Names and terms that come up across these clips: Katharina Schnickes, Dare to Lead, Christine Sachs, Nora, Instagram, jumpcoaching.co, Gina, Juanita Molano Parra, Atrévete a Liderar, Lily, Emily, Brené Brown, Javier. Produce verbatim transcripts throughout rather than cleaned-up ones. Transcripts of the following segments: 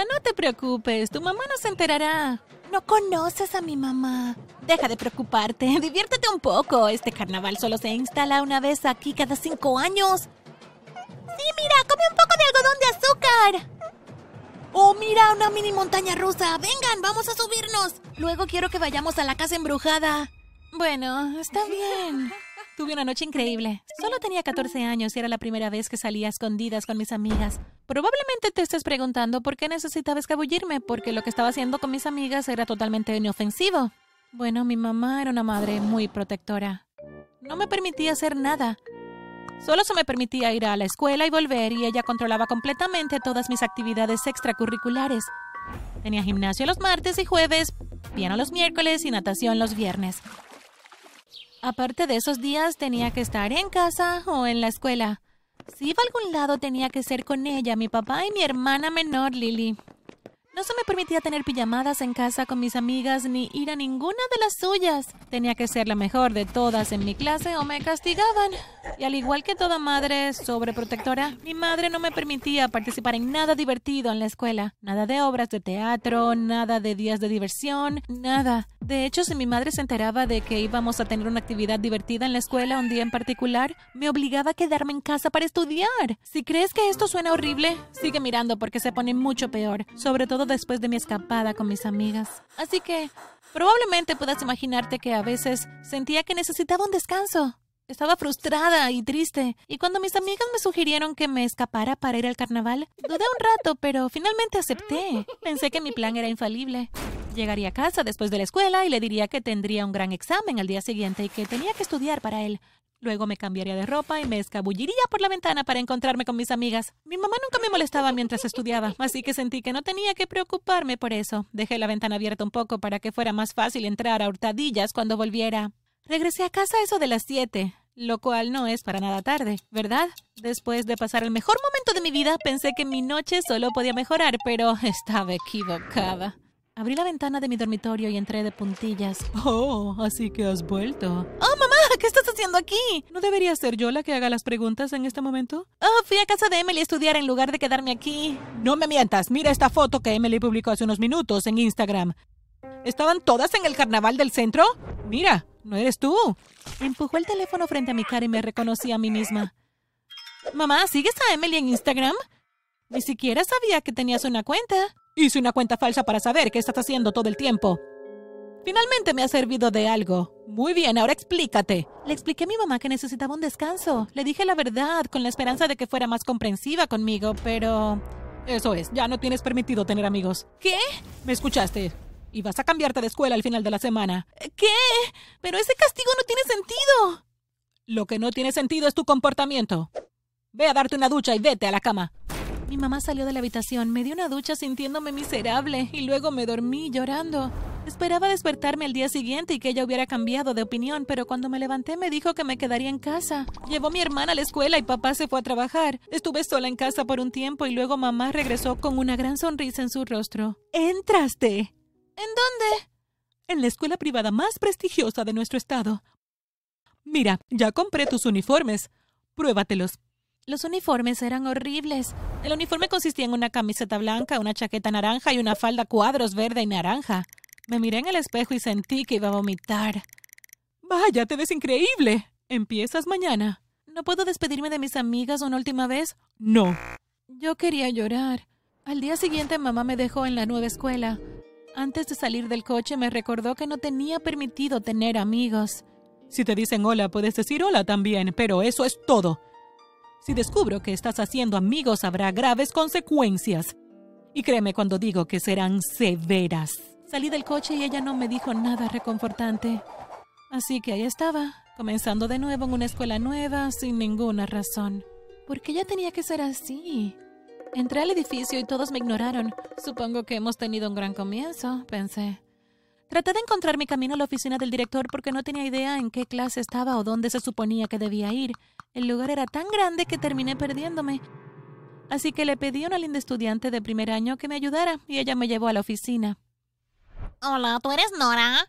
Nora, no te preocupes. Tu mamá no se enterará. No conoces a mi mamá. Deja de preocuparte. Diviértete un poco. Este carnaval solo se instala una vez aquí cada cinco años. Sí, mira, come un poco de algodón de azúcar. ¡Oh, mira! ¡Una mini montaña rusa! ¡Vengan! ¡Vamos a subirnos! Luego quiero que vayamos a la casa embrujada. Bueno, está bien. Tuve una noche increíble. Solo tenía catorce años y era la primera vez que salía a escondidas con mis amigas. Probablemente te estés preguntando por qué necesitaba escabullirme, porque lo que estaba haciendo con mis amigas era totalmente inofensivo. Bueno, mi mamá era una madre muy protectora. No me permitía hacer nada. Solo se me permitía ir a la escuela y volver, y ella controlaba completamente todas mis actividades extracurriculares. Tenía gimnasio los martes y jueves, piano los miércoles y natación los viernes. Aparte de esos días, tenía que estar en casa o en la escuela. Si iba a algún lado, tenía que ser con ella, mi papá y mi hermana menor, Lily. No se me permitía tener pijamadas en casa con mis amigas ni ir a ninguna de las suyas. Tenía que ser la mejor de todas en mi clase o me castigaban. Y al igual que toda madre sobreprotectora, mi madre no me permitía participar en nada divertido en la escuela. Nada de obras de teatro, nada de días de diversión, nada. De hecho, si mi madre se enteraba de que íbamos a tener una actividad divertida en la escuela un día en particular, me obligaba a quedarme en casa para estudiar. Si crees que esto suena horrible, sigue mirando porque se pone mucho peor, sobre todo después de mi escapada con mis amigas. Así que probablemente puedas imaginarte que a veces sentía que necesitaba un descanso. Estaba frustrada y triste, y cuando mis amigas me sugirieron que me escapara para ir al carnaval, dudé un rato, pero finalmente acepté. Pensé que mi plan era infalible. Llegaría a casa después de la escuela y le diría que tendría un gran examen al día siguiente y que tenía que estudiar para él. Luego me cambiaría de ropa y me escabulliría por la ventana para encontrarme con mis amigas. Mi mamá nunca me molestaba mientras estudiaba, así que sentí que no tenía que preocuparme por eso. Dejé la ventana abierta un poco para que fuera más fácil entrar a hurtadillas cuando volviera. Regresé a casa eso de las siete, lo cual no es para nada tarde, ¿verdad? Después de pasar el mejor momento de mi vida, pensé que mi noche solo podía mejorar, pero estaba equivocada. Abrí la ventana de mi dormitorio y entré de puntillas. Oh, así que has vuelto. ¡Oh, mamá! ¿Qué estás haciendo aquí? ¿No debería ser yo la que haga las preguntas en este momento? Oh, fui a casa de Emily a estudiar en lugar de quedarme aquí. No me mientas. Mira esta foto que Emily publicó hace unos minutos en Instagram. ¿Estaban todas en el carnaval del centro? Mira, no eres tú. Empujó el teléfono frente a mi cara y me reconocí a mí misma. Mamá, ¿sigues a Emily en Instagram? Ni siquiera sabía que tenías una cuenta. Hice una cuenta falsa para saber qué estás haciendo todo el tiempo. Finalmente me ha servido de algo. Muy bien, ahora explícate. Le expliqué a mi mamá que necesitaba un descanso. Le dije la verdad, con la esperanza de que fuera más comprensiva conmigo, pero... Eso es, ya no tienes permitido tener amigos. ¿Qué? Me escuchaste. Y vas a cambiarte de escuela al final de la semana. ¿Qué? Pero ese castigo no tiene sentido. Lo que no tiene sentido es tu comportamiento. Ve a darte una ducha y vete a la cama. Mi mamá salió de la habitación, me dio una ducha sintiéndome miserable y luego me dormí llorando. Esperaba despertarme al día siguiente y que ella hubiera cambiado de opinión, pero cuando me levanté me dijo que me quedaría en casa. Llevó a mi hermana a la escuela y papá se fue a trabajar. Estuve sola en casa por un tiempo y luego mamá regresó con una gran sonrisa en su rostro. ¿Entraste? ¿En dónde? En la escuela privada más prestigiosa de nuestro estado. Mira, ya compré tus uniformes. Pruébatelos. Los uniformes eran horribles. El uniforme consistía en una camiseta blanca, una chaqueta naranja y una falda cuadros verde y naranja. Me miré en el espejo y sentí que iba a vomitar. ¡Vaya, te ves increíble! ¿Empiezas mañana? ¿No puedo despedirme de mis amigas una última vez? No. Yo quería llorar. Al día siguiente mamá me dejó en la nueva escuela. Antes de salir del coche me recordó que no tenía permitido tener amigos. Si te dicen hola, puedes decir hola también, pero eso es todo. Si descubro que estás haciendo amigos, habrá graves consecuencias. Y créeme cuando digo que serán severas. Salí del coche y ella no me dijo nada reconfortante. Así que ahí estaba, comenzando de nuevo en una escuela nueva, sin ninguna razón. ¿Por qué ella tenía que ser así? Entré al edificio y todos me ignoraron. Supongo que hemos tenido un gran comienzo, pensé. Traté de encontrar mi camino a la oficina del director porque no tenía idea en qué clase estaba o dónde se suponía que debía ir. El lugar era tan grande que terminé perdiéndome. Así que le pedí a una linda estudiante de primer año que me ayudara y ella me llevó a la oficina. Hola, ¿tú eres Nora?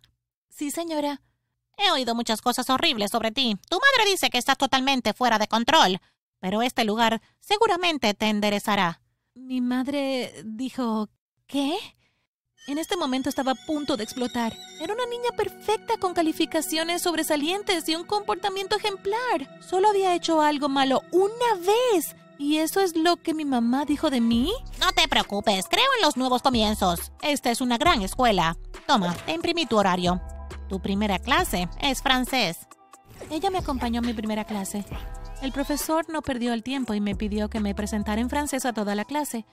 Sí, señora. He oído muchas cosas horribles sobre ti. Tu madre dice que estás totalmente fuera de control, pero este lugar seguramente te enderezará. Mi madre dijo ¿Qué? En este momento estaba a punto de explotar. Era una niña perfecta con calificaciones sobresalientes y un comportamiento ejemplar. Solo había hecho algo malo una vez. ¿Y eso es lo que mi mamá dijo de mí? No te preocupes, creo en los nuevos comienzos. Esta es una gran escuela. Toma, te imprimí tu horario. Tu primera clase es francés. Ella me acompañó a mi primera clase. El profesor no perdió el tiempo y me pidió que me presentara en francés a toda la clase.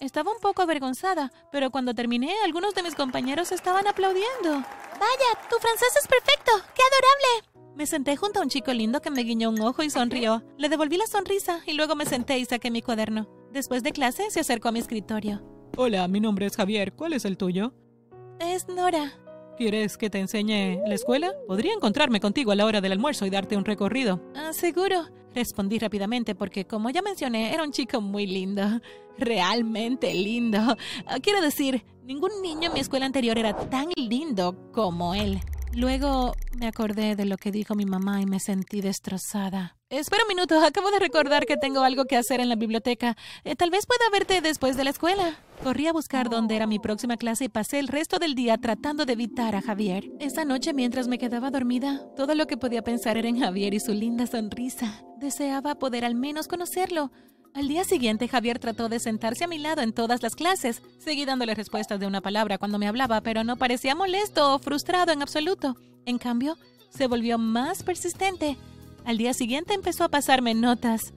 Estaba un poco avergonzada, pero cuando terminé, algunos de mis compañeros estaban aplaudiendo. ¡Vaya, tu francés es perfecto! ¡Qué adorable! Me senté junto a un chico lindo que me guiñó un ojo y sonrió. Le devolví la sonrisa y luego me senté y saqué mi cuaderno. Después de clase, se acercó a mi escritorio. Hola, mi nombre es Javier. ¿Cuál es el tuyo? Es Nora. ¿Quieres que te enseñe la escuela? Podría encontrarme contigo a la hora del almuerzo y darte un recorrido. Ah, seguro. Respondí rápidamente porque, como ya mencioné, era un chico muy lindo. Realmente lindo. Quiero decir, ningún niño en mi escuela anterior era tan lindo como él. Luego me acordé de lo que dijo mi mamá y me sentí destrozada. Espera un minuto, acabo de recordar que tengo algo que hacer en la biblioteca. Eh, tal vez pueda verte después de la escuela. Corrí a buscar dónde era mi próxima clase y pasé el resto del día tratando de evitar a Javier. Esa noche, mientras me quedaba dormida, todo lo que podía pensar era en Javier y su linda sonrisa. Deseaba poder al menos conocerlo. Al día siguiente, Javier trató de sentarse a mi lado en todas las clases. Seguí dándole respuestas de una palabra cuando me hablaba, pero no parecía molesto o frustrado en absoluto. En cambio, se volvió más persistente. Al día siguiente empezó a pasarme notas.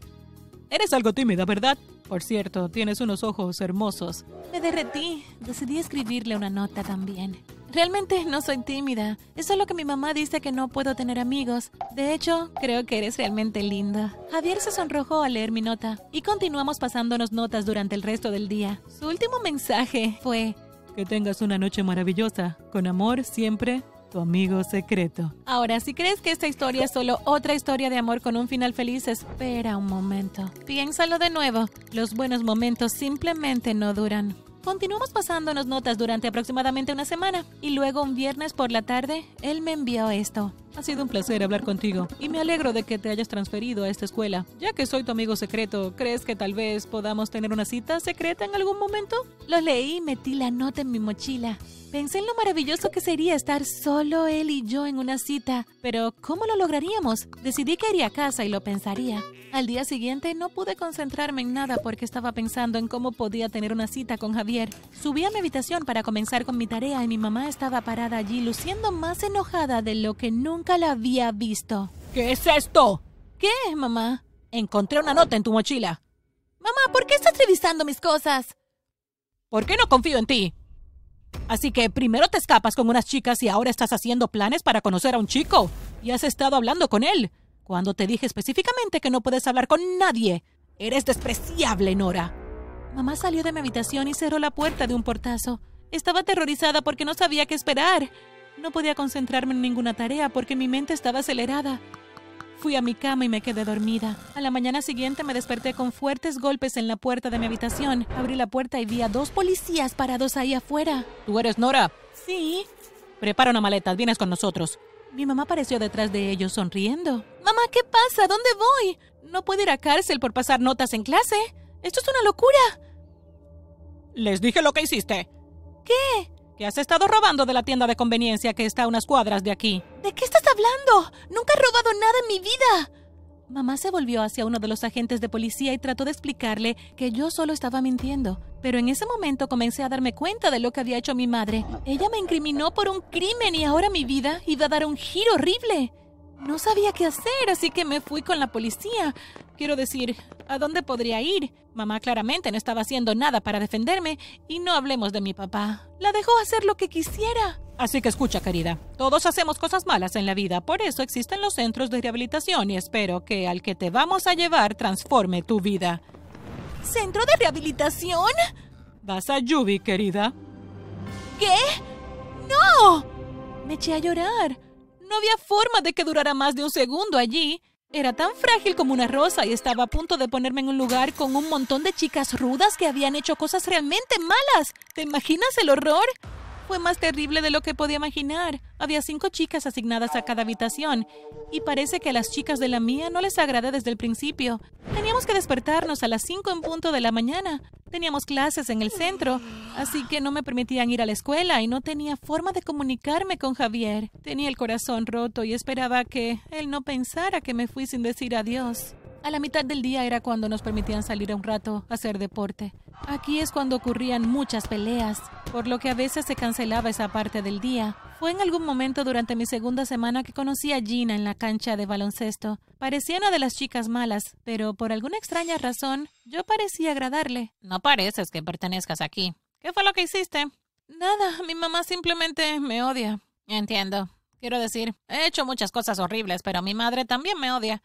Eres algo tímida, ¿verdad? Por cierto, tienes unos ojos hermosos. Me derretí. Decidí escribirle una nota también. Realmente no soy tímida. Es solo que mi mamá dice que no puedo tener amigos. De hecho, creo que eres realmente linda. Javier se sonrojó al leer mi nota y continuamos pasándonos notas durante el resto del día. Su último mensaje fue: que tengas una noche maravillosa. Con amor, siempre, tu amigo secreto. Ahora, si crees que esta historia es solo otra historia de amor con un final feliz, espera un momento. Piénsalo de nuevo. Los buenos momentos simplemente no duran. Continuamos pasándonos notas durante aproximadamente una semana y luego un viernes por la tarde, él me envió esto. Ha sido un placer hablar contigo y me alegro de que te hayas transferido a esta escuela. Ya que soy tu amigo secreto, ¿crees que tal vez podamos tener una cita secreta en algún momento? Lo leí y metí la nota en mi mochila. Pensé en lo maravilloso que sería estar solo él y yo en una cita, pero ¿cómo lo lograríamos? Decidí que iría a casa y lo pensaría. Al día siguiente no pude concentrarme en nada porque estaba pensando en cómo podía tener una cita con Javier. Subí a mi habitación para comenzar con mi tarea y mi mamá estaba parada allí luciendo más enojada de lo que nunca la había visto. ¿Qué es esto? ¿Qué, mamá? Encontré una nota en tu mochila. Mamá, ¿por qué estás revisando mis cosas? ¿Por qué no confío en ti? Así que primero te escapas con unas chicas y ahora estás haciendo planes para conocer a un chico. Y has estado hablando con él. Cuando te dije específicamente que no puedes hablar con nadie. Eres despreciable, Nora. Mamá salió de mi habitación y cerró la puerta de un portazo. Estaba aterrorizada porque no sabía qué esperar. No podía concentrarme en ninguna tarea porque mi mente estaba acelerada. Fui a mi cama y me quedé dormida. A la mañana siguiente me desperté con fuertes golpes en la puerta de mi habitación. Abrí la puerta y vi a dos policías parados ahí afuera. ¿Tú eres Nora? Sí. Prepara una maleta, vienes con nosotros. Mi mamá apareció detrás de ellos sonriendo. Mamá, ¿qué pasa? ¿Dónde voy? No puedo ir a cárcel por pasar notas en clase. ¡Esto es una locura! Les dije lo que hiciste. ¿Qué? Que has estado robando de la tienda de conveniencia que está a unas cuadras de aquí. ¿De qué estás hablando? ¡Nunca he robado nada en mi vida! Mamá se volvió hacia uno de los agentes de policía y trató de explicarle que yo solo estaba mintiendo. Pero en ese momento comencé a darme cuenta de lo que había hecho mi madre. Ella me incriminó por un crimen y ahora mi vida iba a dar un giro horrible. No sabía qué hacer, así que me fui con la policía. Quiero decir, ¿a dónde podría ir? Mamá claramente no estaba haciendo nada para defenderme y no hablemos de mi papá. La dejó hacer lo que quisiera. Así que escucha, querida. Todos hacemos cosas malas en la vida. Por eso existen los centros de rehabilitación y espero que al que te vamos a llevar transforme tu vida. ¿Centro de rehabilitación? Vas a Yubi, querida. ¿Qué? ¡No! Me eché a llorar. No había forma de que durara más de un segundo allí. Era tan frágil como una rosa y estaba a punto de ponerme en un lugar con un montón de chicas rudas que habían hecho cosas realmente malas. ¿Te imaginas el horror? Fue más terrible de lo que podía imaginar. Había cinco chicas asignadas a cada habitación, y parece que a las chicas de la mía no les agradé desde el principio. Teníamos que despertarnos a las cinco en punto de la mañana. Teníamos clases en el centro, así que no me permitían ir a la escuela y no tenía forma de comunicarme con Javier. Tenía el corazón roto y esperaba que él no pensara que me fui sin decir adiós. A la mitad del día era cuando nos permitían salir a un rato a hacer deporte. Aquí es cuando ocurrían muchas peleas, por lo que a veces se cancelaba esa parte del día. Fue en algún momento durante mi segunda semana que conocí a Gina en la cancha de baloncesto. Parecía una de las chicas malas, pero por alguna extraña razón yo parecía agradarle. No pareces que pertenezcas aquí. ¿Qué fue lo que hiciste? Nada, mi mamá simplemente me odia. Entiendo. Quiero decir, he hecho muchas cosas horribles, pero mi madre también me odia.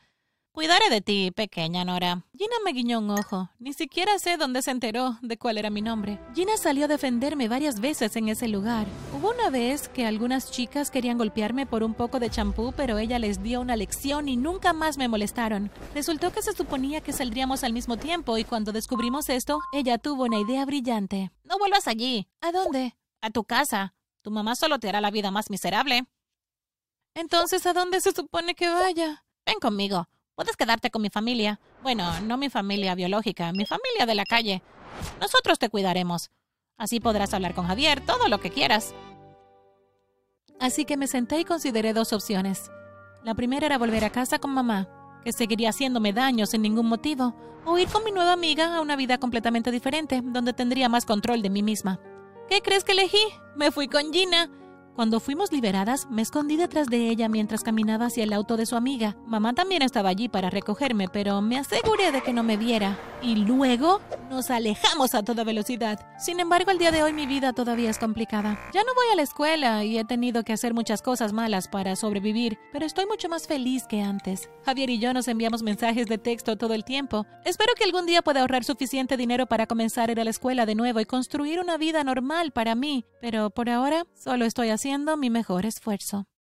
Cuidaré de ti, pequeña Nora. Gina me guiñó un ojo. Ni siquiera sé dónde se enteró de cuál era mi nombre. Gina salió a defenderme varias veces en ese lugar. Hubo una vez que algunas chicas querían golpearme por un poco de champú, pero ella les dio una lección y nunca más me molestaron. Resultó que se suponía que saldríamos al mismo tiempo y cuando descubrimos esto, ella tuvo una idea brillante. No vuelvas allí. ¿A dónde? A tu casa. Tu mamá solo te hará la vida más miserable. Entonces, ¿a dónde se supone que vaya? Ven conmigo. Puedes quedarte con mi familia. Bueno, no mi familia biológica, mi familia de la calle. Nosotros te cuidaremos. Así podrás hablar con Javier todo lo que quieras. Así que me senté y consideré dos opciones. La primera era volver a casa con mamá, que seguiría haciéndome daño sin ningún motivo, o ir con mi nueva amiga a una vida completamente diferente, donde tendría más control de mí misma. ¿Qué crees que elegí? Me fui con Gina. Cuando fuimos liberadas, me escondí detrás de ella mientras caminaba hacia el auto de su amiga. Mamá también estaba allí para recogerme, pero me aseguré de que no me viera. Y luego nos alejamos a toda velocidad. Sin embargo, el día de hoy mi vida todavía es complicada. Ya no voy a la escuela y he tenido que hacer muchas cosas malas para sobrevivir, pero estoy mucho más feliz que antes. Javier y yo nos enviamos mensajes de texto todo el tiempo. Espero que algún día pueda ahorrar suficiente dinero para comenzar a ir a la escuela de nuevo y construir una vida normal para mí, pero por ahora solo estoy haciendo mi mejor esfuerzo.